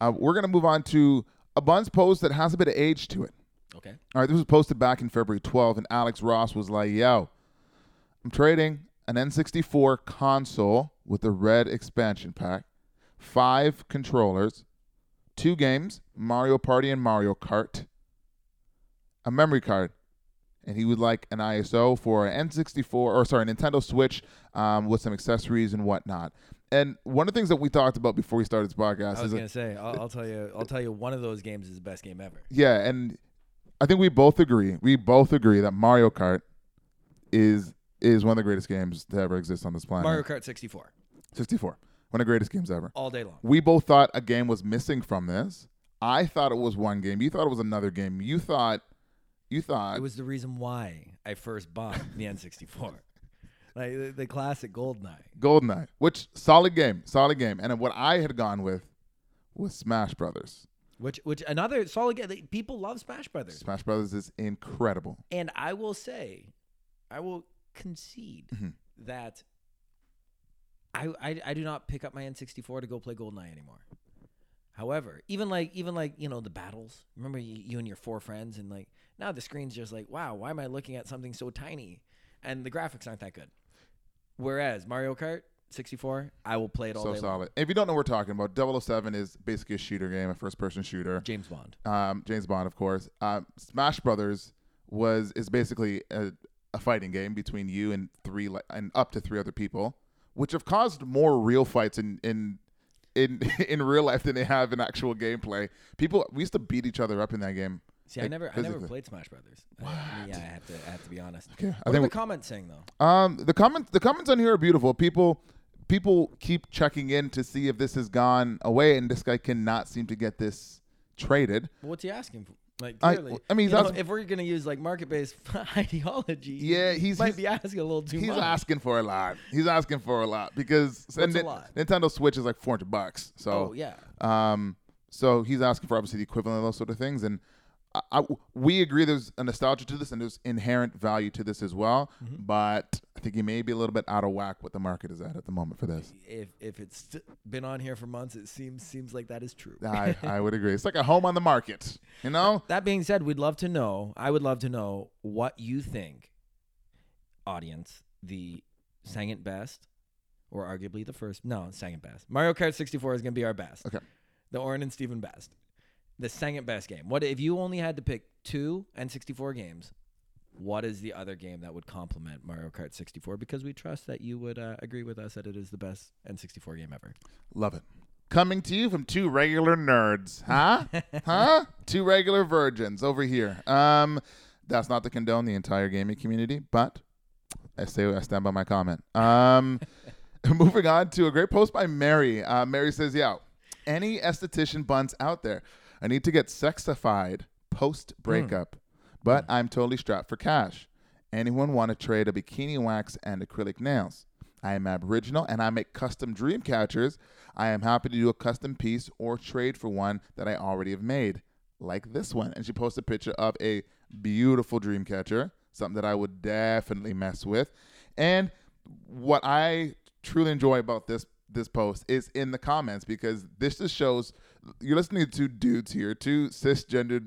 Uh, we're gonna move on to a Bunz post that has a bit of age to it. Okay. All right, this was posted back in February twelfth, and Alex Ross was like, "Yo, I'm trading an N sixty-four console with a red expansion pack, five controllers." Two games, Mario Party and Mario Kart, a memory card, and he would like an I S O for an N sixty-four, or sorry, Nintendo Switch um, with some accessories and whatnot. And one of the things that we talked about before we started this podcast, I was is gonna a, say, I'll, I'll tell you, I'll tell you, one of those games is the best game ever. Yeah, and I think we both agree, we both agree that Mario Kart is is one of the greatest games to ever exist on this planet. Mario Kart sixty-four. sixty-four. One of the greatest games ever. All day long. We both thought a game was missing from this. I thought it was one game. You thought it was another game. You thought, you thought it was the reason why I first bought the N sixty-four, like the, the classic Goldeneye. Goldeneye, which solid game, solid game. And what I had gone with was Smash Brothers. Which, which another solid game. People love Smash Brothers. Smash Brothers is incredible. And I will say, I will concede mm-hmm. that. I, I I do not pick up my N sixty-four to go play Goldeneye anymore. However, even like even like you know the battles. Remember you, you and your four friends, and like now the screen's just like, wow, why am I looking at something so tiny? And the graphics aren't that good. Whereas Mario Kart sixty-four, I will play it all so day solid. Long. If you don't know what we're talking about, double oh seven is basically a shooter game, a first-person shooter. James Bond. Um, James Bond, of course. Um, Smash Brothers was is basically a, a fighting game between you and three and up to three other people, which have caused more real fights in, in in in real life than they have in actual gameplay. People, we used to beat each other up in that game. See, like, I never, physically. I never played Smash Brothers. What? I, yeah, I have to, I have to be honest. Okay, what I are think the we, comments saying though? Um, the comments, the comments on here are beautiful. People, people keep checking in to see if this has gone away, and this guy cannot seem to get this traded. Well, what's he asking for? Like clearly, I, I mean, know, if we're gonna use like market-based ideology, yeah, he's he might he's, be asking a little too he's much. He's asking for a lot. He's asking for a lot because N- a lot? Nintendo Switch is like four hundred bucks. So oh, yeah, um, so he's asking for obviously the equivalent of those sort of things, and I, I, we agree there's a nostalgia to this and there's inherent value to this as well. Mm-hmm. But I think he may be a little bit out of whack what the market is at at the moment for this. If if it's been on here for months, it seems seems like that is true. I, I would agree. It's like a home on the market, you know? That being said, we'd love to know, I would love to know what you think, audience, the second best or arguably the first. No, second best. Mario Kart sixty-four is going to be our best. Okay. The Orin and Steven best. The second best game. What if you only had to pick two N sixty-four games? what is the other game that would complement Mario Kart sixty-four? Because we trust that you would uh, agree with us that it is the best N sixty-four game ever. Love it. Coming to you from two regular nerds, huh? huh? Two regular virgins over here. Um, that's not to condone the entire gaming community, but I say I stand by my comment. Um, moving on to a great post by Mary. Uh, Mary says, "Yo, any esthetician bunts out there? I need to get sexified post breakup, mm. but mm. I'm totally strapped for cash. Anyone want to trade a bikini wax and acrylic nails? I am Aboriginal and I make custom dream catchers. I am happy to do a custom piece or trade for one that I already have made, like this one." And she posted a picture of a beautiful dream catcher, something that I would definitely mess with. And what I truly enjoy about this this post is in the comments, because this just shows you're listening to two dudes here, two cisgendered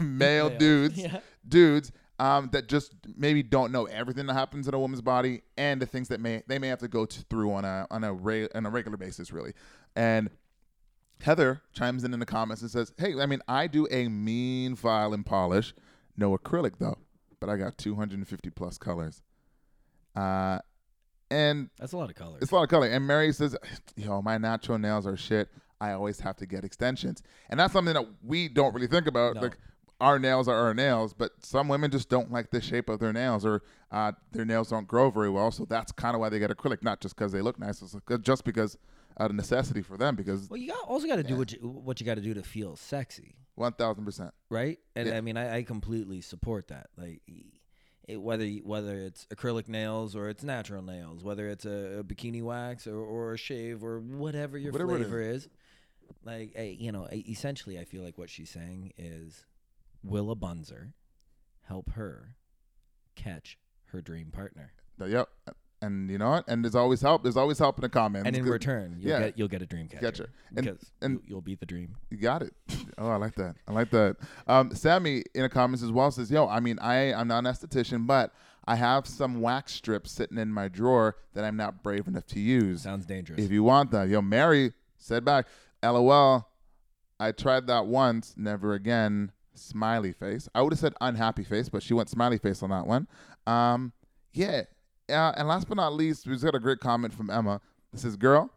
male yeah. dudes, yeah. dudes. Um, that just maybe don't know everything that happens in a woman's body and the things that may they may have to go to, through on a on a re, on a regular basis, really. And Heather chimes in in the comments and says, "Hey, I mean, I do a mean file and polish, no acrylic though, but I got two hundred fifty plus colors." Uh, and that's a lot of colors. It's a lot of color. And Mary says, "Yo, my natural nails are shit. I always have to get extensions," and that's something that we don't really think about. No. Like, our nails are our nails, but some women just don't like the shape of their nails, or uh, their nails don't grow very well. So that's kind of why they get acrylic, not just because they look nice, it's just because out of necessity for them. Because well, you got, also got to yeah. do what you, what you got to do to feel sexy. One thousand percent, right? And yeah. I mean, I, I completely support that. Like, it, whether whether it's acrylic nails or it's natural nails, whether it's a, a bikini wax or, or a shave or whatever your whatever flavor is. is, like, I, you know, essentially, I feel like what she's saying is, will a Bunzer help her catch her dream partner? Yep. And you know what? And there's always help. There's always help in the comments. And in return, you'll, yeah. get, you'll get a dream catcher. Catcher. And, because and you'll beat the dream. You got it. Oh, I like that. I like that. Um, Sammy in the comments as well says, yo, I mean, I, I'm not an esthetician, but I have some wax strips sitting in my drawer that I'm not brave enough to use. Sounds dangerous. If you want that. Yo, Mary said back, LOL, I tried that once, never again. Smiley face. I would have said unhappy face, but she went smiley face on that one. Um, yeah. Uh, and last but not least, we just got a great comment from Emma. This is, girl,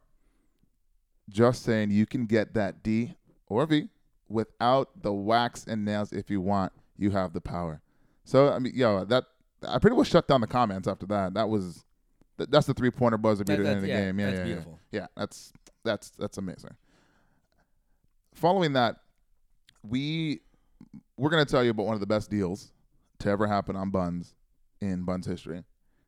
just saying you can get that D or V without the wax and nails if you want. You have the power. So, I mean, yo, that I pretty much shut down the comments after that. That was, th- that's the three-pointer buzzer beater that, at the end of the yeah, game. Yeah, that's yeah, beautiful. Yeah. yeah, that's, that's, that's amazing. Following that, we... We're going to tell you about one of the best deals to ever happen on Bunz in Bunz history.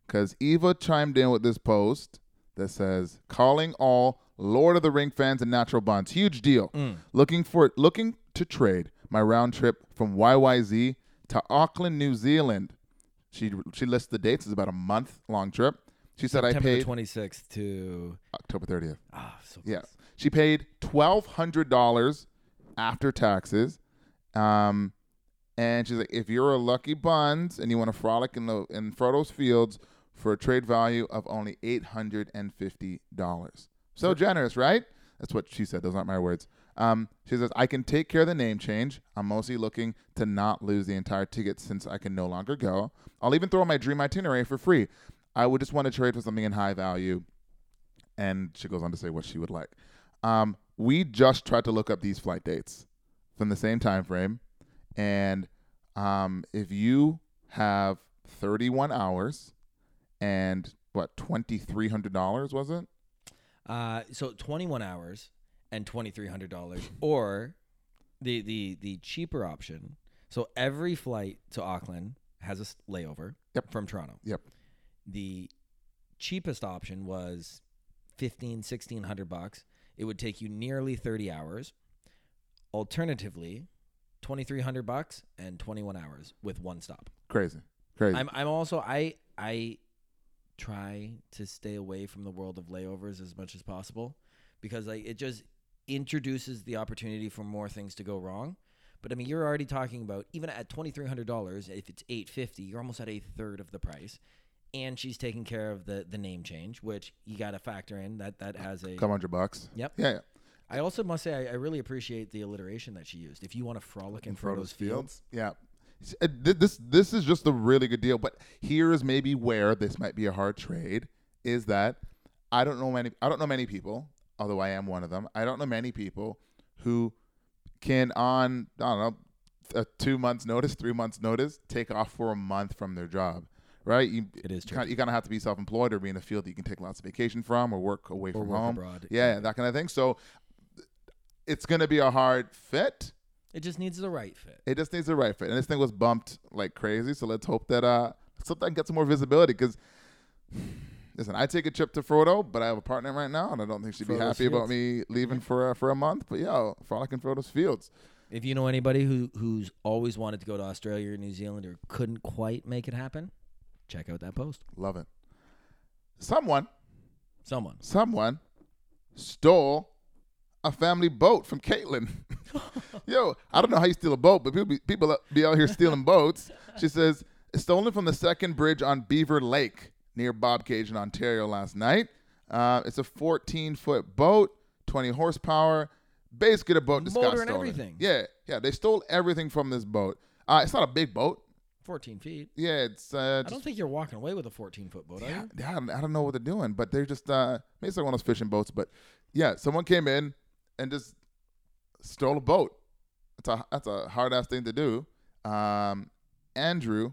Because Eva chimed in with this post that says, calling all Lord of the Ring fans and natural Bunz. Huge deal. Mm. Looking for looking to trade my round trip from Y Y Z to Auckland, New Zealand. She she lists the dates. It's about a month-long trip. She said September I paid... twenty-sixth to... October thirtieth. Ah, oh, so yeah. Close. She paid twelve hundred dollars after taxes. Um... And she's like, if you're a lucky Bunz and you want to frolic in the in Frodo's fields for a trade value of only eight hundred fifty dollars. So generous, right? That's what she said. Those aren't my words. Um, she says, I can take care of the name change. I'm mostly looking to not lose the entire ticket since I can no longer go. I'll even throw my dream itinerary for free. I would just want to trade for something in high value. And she goes on to say what she would like. Um, we just tried to look up these flight dates from the same time frame. And um, if you have thirty-one hours and what, twenty-three hundred dollars was it? Uh, so twenty-one hours and twenty-three hundred dollars or the, the, the cheaper option. So every flight to Auckland has a layover yep. from Toronto. Yep. The cheapest option was fifteen, sixteen hundred bucks. It would take you nearly thirty hours. Alternatively, twenty-three hundred bucks and twenty-one hours with one stop. Crazy. Crazy. I'm I'm also I I try to stay away from the world of layovers as much as possible, because like it just introduces the opportunity for more things to go wrong. But I mean, you're already talking about, even at twenty-three hundred dollars, if it's eight hundred fifty dollars, you're almost at a third of the price. And she's taking care of the the name change, which you got to factor in that that has a couple hundred bucks. Yep. Yeah. yeah. I also must say I, I really appreciate the alliteration that she used. If you want to frolic in, in Frodo's, Frodo's fields, fields, yeah, This this is just a really good deal. But here is maybe where this might be a hard trade, is that I don't know many I don't know many people, although I am one of them. I don't know many people who can, on I don't know a two months notice, three months notice, take off for a month from their job. Right? You, it is true. You kind of have to be self-employed or be in a field that you can take lots of vacation from, or work away or from work home. Abroad. Yeah, that kind of thing. So it's going to be a hard fit. It just needs the right fit. It just needs the right fit. And this thing was bumped like crazy. So let's hope that uh, let's hope that I can get some more visibility. Because, listen, I take a trip to Frodo, but I have a partner right now, and I don't think she'd Frodo's be happy fields. About me leaving for, uh, for a month. But, yeah, frolicking Frodo's fields. If you know anybody who who's always wanted to go to Australia or New Zealand or couldn't quite make it happen, check out that post. Love it. Someone. Someone. Someone stole a family boat from Caitlin. Yo, I don't know how you steal a boat, but people be, people be out here stealing boats. She says, it's stolen from the second bridge on Beaver Lake near Bobcaygeon, Ontario last night. Uh, it's a fourteen-foot boat, twenty horsepower. Basically, the boat just got stolen. Motor and everything. Yeah, yeah. They stole everything from this boat. Uh, it's not a big boat. fourteen feet. Yeah, it's... Uh, I don't think you're walking away with a fourteen-foot boat, yeah, are you? Yeah, I don't, I don't know what they're doing, but they're just... Uh, maybe it's like one of those fishing boats, but yeah, someone came in and just stole a boat. That's a, that's a hard-ass thing to do. Um, Andrew,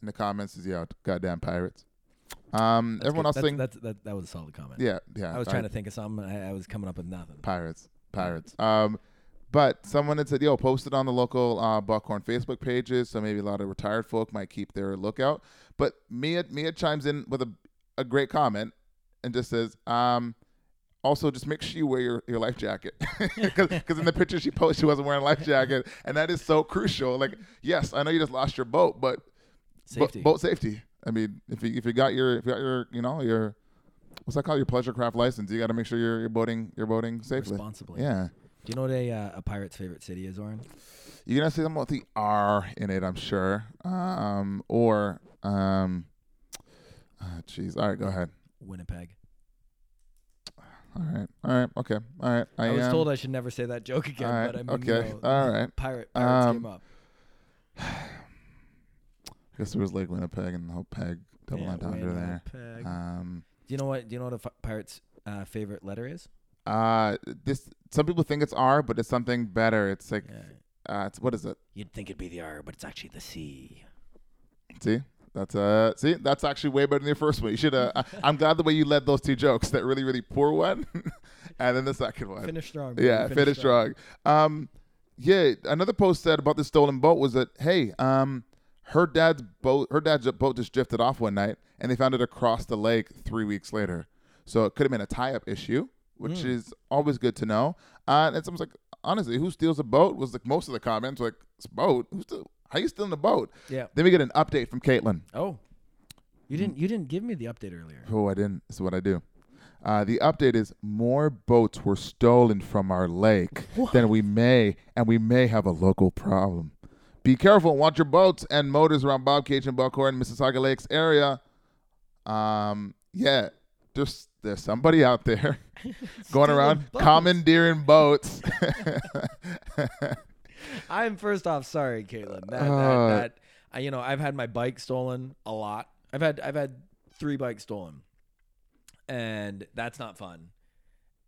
in the comments, is, yeah, goddamn pirates. Um, everyone good. else that's, saying... That's, that, that was a solid comment. Yeah, yeah. I was trying I, to think of something. I, I was coming up with nothing. Pirates. Pirates. Um... But someone had said, yo, post it on the local uh, Buckhorn Facebook pages, so maybe a lot of retired folk might keep their lookout. But Mia Mia chimes in with a, a great comment and just says, um, also just make sure you wear your, your life jacket. Because in the picture she posted, she wasn't wearing a life jacket. And that is so crucial. Like, yes, I know you just lost your boat, but safety. Bo- boat safety. I mean, if you if you got your if you got your you know, your what's that called? Your pleasure craft license, you gotta make sure you're you're boating you're boating safely. Responsibly. Yeah. Do you know what a, uh, a pirate's favorite city is, Oren? You're going to see something with the R in it, I'm sure. Um, or, um, jeez. Oh, all right, go ahead. Winnipeg. All right. All right. Okay. All right. I, I was um, told I should never say that joke again, all right, but I mean, okay. You know, all right. Pirate, pirates um, came up. I guess there was Lake Winnipeg and the whole peg double yeah, entendre there. Um, do you know what? Do you know what a f- pirate's uh, favorite letter is? Uh, this some people think it's R, but it's something better. It's like, yeah. uh, it's what is it? You'd think it'd be the R, but it's actually the C. See, that's uh, see, that's actually way better than your first one. You should. Uh, I, I'm glad the way you led those two jokes. That really, really poor one, and then the second one. Finish strong. Bro. Yeah, finish, finish strong. strong. Um, yeah. Another post said about the stolen boat was that hey, um, her dad's boat, her dad's boat just drifted off one night, and they found it across the lake three weeks later. So it could have been a tie-up issue. Which mm. is always good to know. Uh, and someone's like, honestly, who steals a boat? Was like most of the comments were like, it's a boat. Who's still? How you stealing a boat? Yeah. Then we get an update from Caitlin. Oh, you didn't. You didn't give me the update earlier. Oh, I didn't. That's what I do. Uh, the update is more boats were stolen from our lake what? than we may, and we may have a local problem. Be careful. Watch your boats and motors around Bobcaygeon, Buckhorn, Mississauga Lakes area. Um. Yeah. Just. There's somebody out there going around boats. commandeering boats. I'm first off sorry, Caitlin. That, uh, that, that, you know, I've had my bike stolen a lot. I've had I've had three bikes stolen, and that's not fun.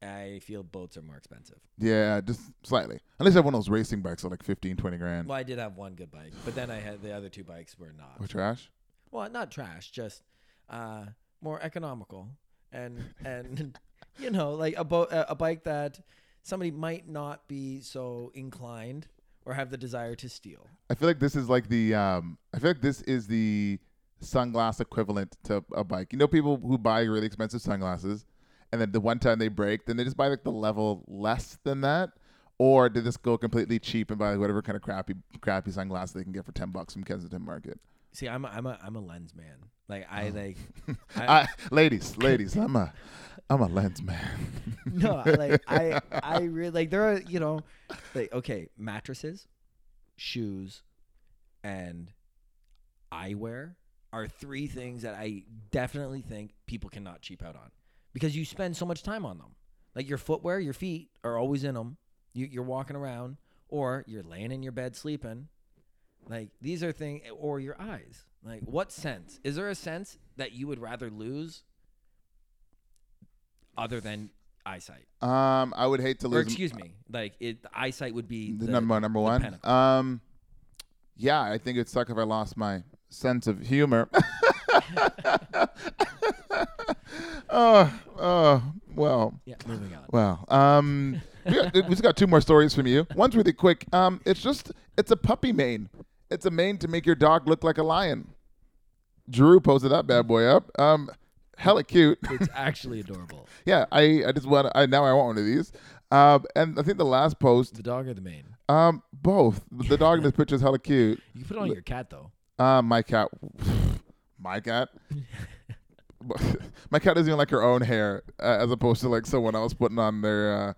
I feel boats are more expensive. Yeah, just slightly. Unless I have one of those racing bikes for like fifteen, twenty grand. Well, I did have one good bike, but then I had the other two bikes were not. Were trash? Well, not trash, just uh, more economical. And, and you know, like a, bo- a bike that somebody might not be so inclined or have the desire to steal. I feel like this is like the, um, I feel like this is the sunglass equivalent to a bike. You know, people who buy really expensive sunglasses and then the one time they break, then they just buy like the level less than that. Or did this go completely cheap and buy whatever kind of crappy, crappy sunglasses they can get for ten bucks from Kensington Market? See, I'm a, I'm a I'm a lens man. Like I oh. like, I, I, ladies, ladies. I'm a I'm a lens man. No, like I I really like there are you know, like okay, mattresses, shoes, and eyewear are three things that I definitely think people cannot cheap out on because you spend so much time on them. Like your footwear, your feet are always in them. You, you're walking around or you're laying in your bed sleeping. Like, these are things, or your eyes. Like, what sense? Is there a sense that you would rather lose other than eyesight? Um, I would hate to lose. Or excuse m- me. Like, it, the eyesight would be the, the number, number the one. Pinnacle. Um, yeah, I think it'd suck if I lost my sense of humor. oh, oh, well. Yeah, moving on. Well, um, we just got two more stories from you. One's really quick. Um, it's just, it's a puppy mane. It's a mane to make your dog look like a lion. Drew posted that bad boy up. Um, hella cute. It's actually adorable. yeah, I, I just want. I now I want one of these. Um, and I think the last post. The dog or the mane? Um, both. The dog in this picture is hella cute. You can put it on your cat though. Uh, my cat. My cat. My cat doesn't even like her own hair, uh, as opposed to like someone else putting on their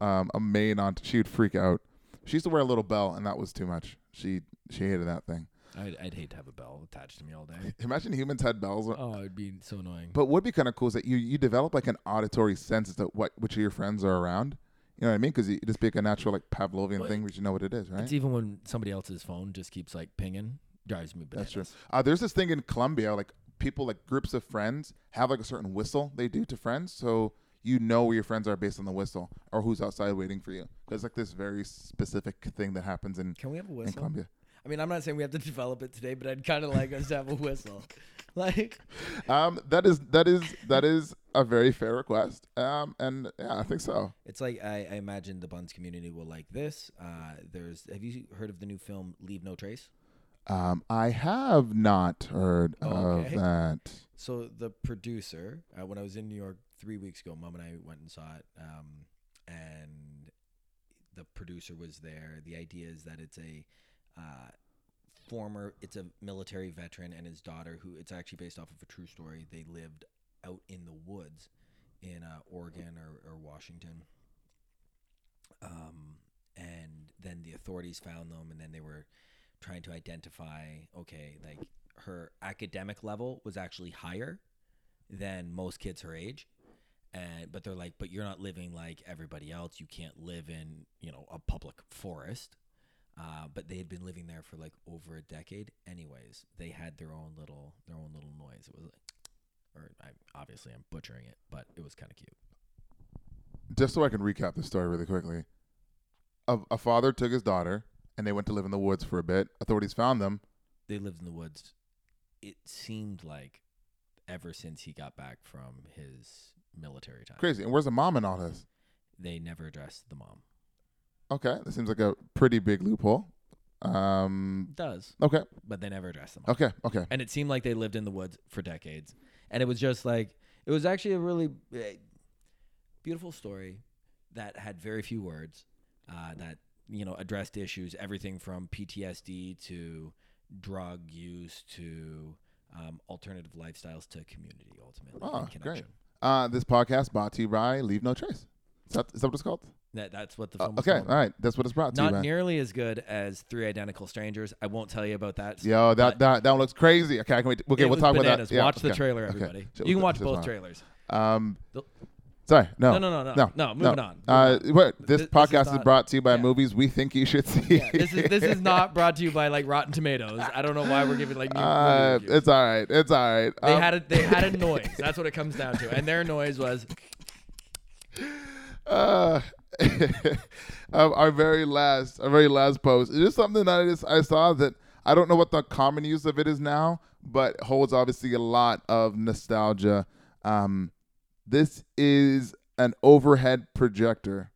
uh, um a mane on. She would freak out. She used to wear a little bell, and that was too much. She she hated that thing. I'd, I'd hate to have a bell attached to me all day. Imagine humans had bells. Oh, it'd be so annoying. But what'd be kind of cool is that you, you develop like an auditory sense as to what which of your friends are around. You know what I mean? Because it'd just be like a natural like Pavlovian well, thing where you know what it is, right? It's even when somebody else's phone just keeps like pinging. Drives me bananas. That's true. Uh, there's this thing in Colombia, like people, like groups of friends have like a certain whistle they do to friends. So you know where your friends are based on the whistle or who's outside waiting for you. There's like this very specific thing that happens in Can we have a whistle? In Colombia. I mean, I'm not saying we have to develop it today, but I'd kind of like us to have a whistle. Like, um, that is that is that is a very fair request. Um, and yeah, I think so. It's like I, I imagine the Bunz community will like this. Uh, there's. Have you heard of the new film Leave No Trace? Um, I have not heard oh, okay. of that. So the producer, uh, when I was in New York three weeks ago, Mom and I went and saw it, um, and the producer was there. The idea is that it's a uh, former, it's a military veteran and his daughter, who it's actually based off of a true story. They lived out in the woods in uh, Oregon or, or Washington. Um, and then the authorities found them, and then they were trying to identify, okay, like her academic level was actually higher than most kids her age. And, but they're like, but you're not living like everybody else. You can't live in, you know, a public forest. Uh, but they had been living there for like over a decade. Anyways, they had their own little, their own little noise. It was like, or I'm obviously I'm butchering it, but it was kind of cute. Just so I can recap the story really quickly. A, a father took his daughter, and they went to live in the woods for a bit. Authorities found them. They lived in the woods. It seemed like ever since he got back from his military time. Crazy. And where's the mom in all this? They never addressed the mom. Okay. That seems like a pretty big loophole. Um, it does. Okay. But they never addressed the mom. Okay. Okay. And it seemed like they lived in the woods for decades. And it was just like, it was actually a really beautiful story that had very few words, uh, that, you know, addressed issues, everything from P T S D to drug use to um, alternative lifestyles to community, ultimately. Oh, great. Uh, this podcast brought to you by Leave No Trace. Is that, is that what it's called? That, that's what the film uh, okay, called. All right. That's what it's brought to Not you, Not nearly as good as Three Identical Strangers. I won't tell you about that. So Yo, that, that that one looks crazy. Okay, can we, okay we'll talk bananas. about that. Yeah, watch okay. the trailer, everybody. Okay. You can watch both wild. trailers. Um. The, Sorry, no. No, no, no, no. No, no moving no. on. Uh, wait, this, this podcast is, not, is brought to you by yeah. movies we think you should see. Yeah, this is this is not brought to you by like Rotten Tomatoes. I don't know why we're giving like new uh, movies. It's all right. It's all right. They um, had a, they had a noise. That's what it comes down to. And their noise was uh, um, our very last our very last post. It's just something that I just I saw that I don't know what the common use of it is now, but holds obviously a lot of nostalgia. Um This is an overhead projector,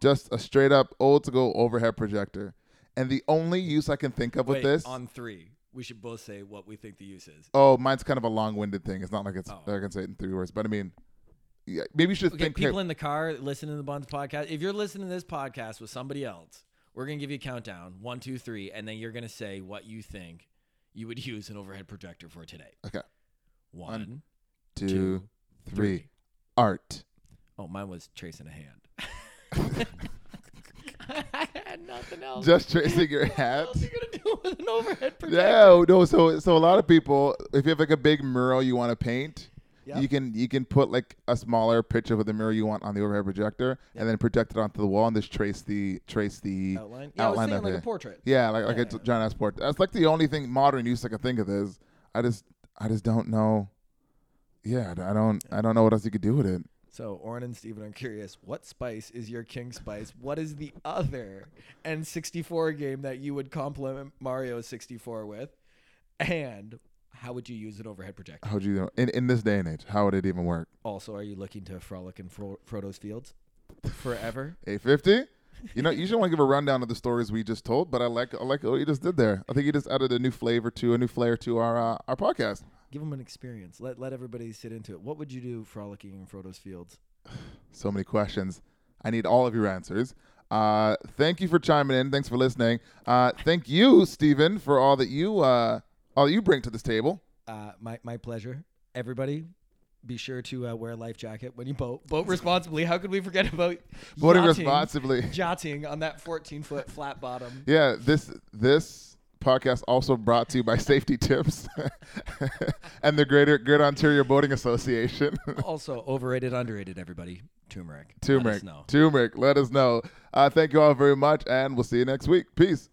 just a straight up old school overhead projector. And the only use I can think of Wait, with this on three, we should both say what we think the use is. Oh, mine's kind of a long winded thing. It's not like it's oh. I can say it in three words, but I mean, yeah, maybe you should okay, think. People hey, in the car listening to the Bunz podcast. If you're listening to this podcast with somebody else, we're gonna give you a countdown: one, two, three, and then you're gonna say what you think you would use an overhead projector for today. Okay. One, one two, two, three. three. Art. Oh, mine was tracing a hand. I had nothing else. Just tracing your hand. What else are you gonna do with an overhead projector? Yeah, no. So, so a lot of people, if you have like a big mural you want to paint, Yep. You can you can put like a smaller picture of the mirror you want on the overhead projector, yep. and then project it onto the wall and just trace the trace the outline. Yeah, outline I was thinking like a portrait. Yeah, like yeah, like yeah. a John S. portrait. That's like the only thing modern use I can think of is. I just I just don't know. Yeah, I don't I don't know what else you could do with it. So, Oren and Steven, I'm curious, what spice is your king spice? What is the other N sixty-four game that you would complement Mario sixty-four with? And how would you use an overhead projector? How would you in in this day and age? How would it even work? Also, are you looking to frolic in Fro- Frodo's fields forever? eight fifty You know, you should want to give a rundown of the stories we just told, but I like I like what you just did there. I think you just added a new flavor to a new flair to our uh, our podcast. Give them an experience. Let let everybody sit into it. What would you do frolicking in Frodo's fields? So many questions. I need all of your answers. Uh, thank you for chiming in. Thanks for listening. Uh, thank you, Stephen, for all that you uh, all that you bring to this table. Uh, my my pleasure. Everybody. Be sure to uh, wear a life jacket when you boat. Boat responsibly. How could we forget about boating responsibly? Yachting on that fourteen-foot flat bottom. Yeah, this this podcast also brought to you by Safety Tips and the Greater Great Ontario Boating Association. Also, overrated, underrated, everybody. Turmeric. Turmeric. Let us know. Turmeric. Let us know. Uh, thank you all very much, and we'll see you next week. Peace.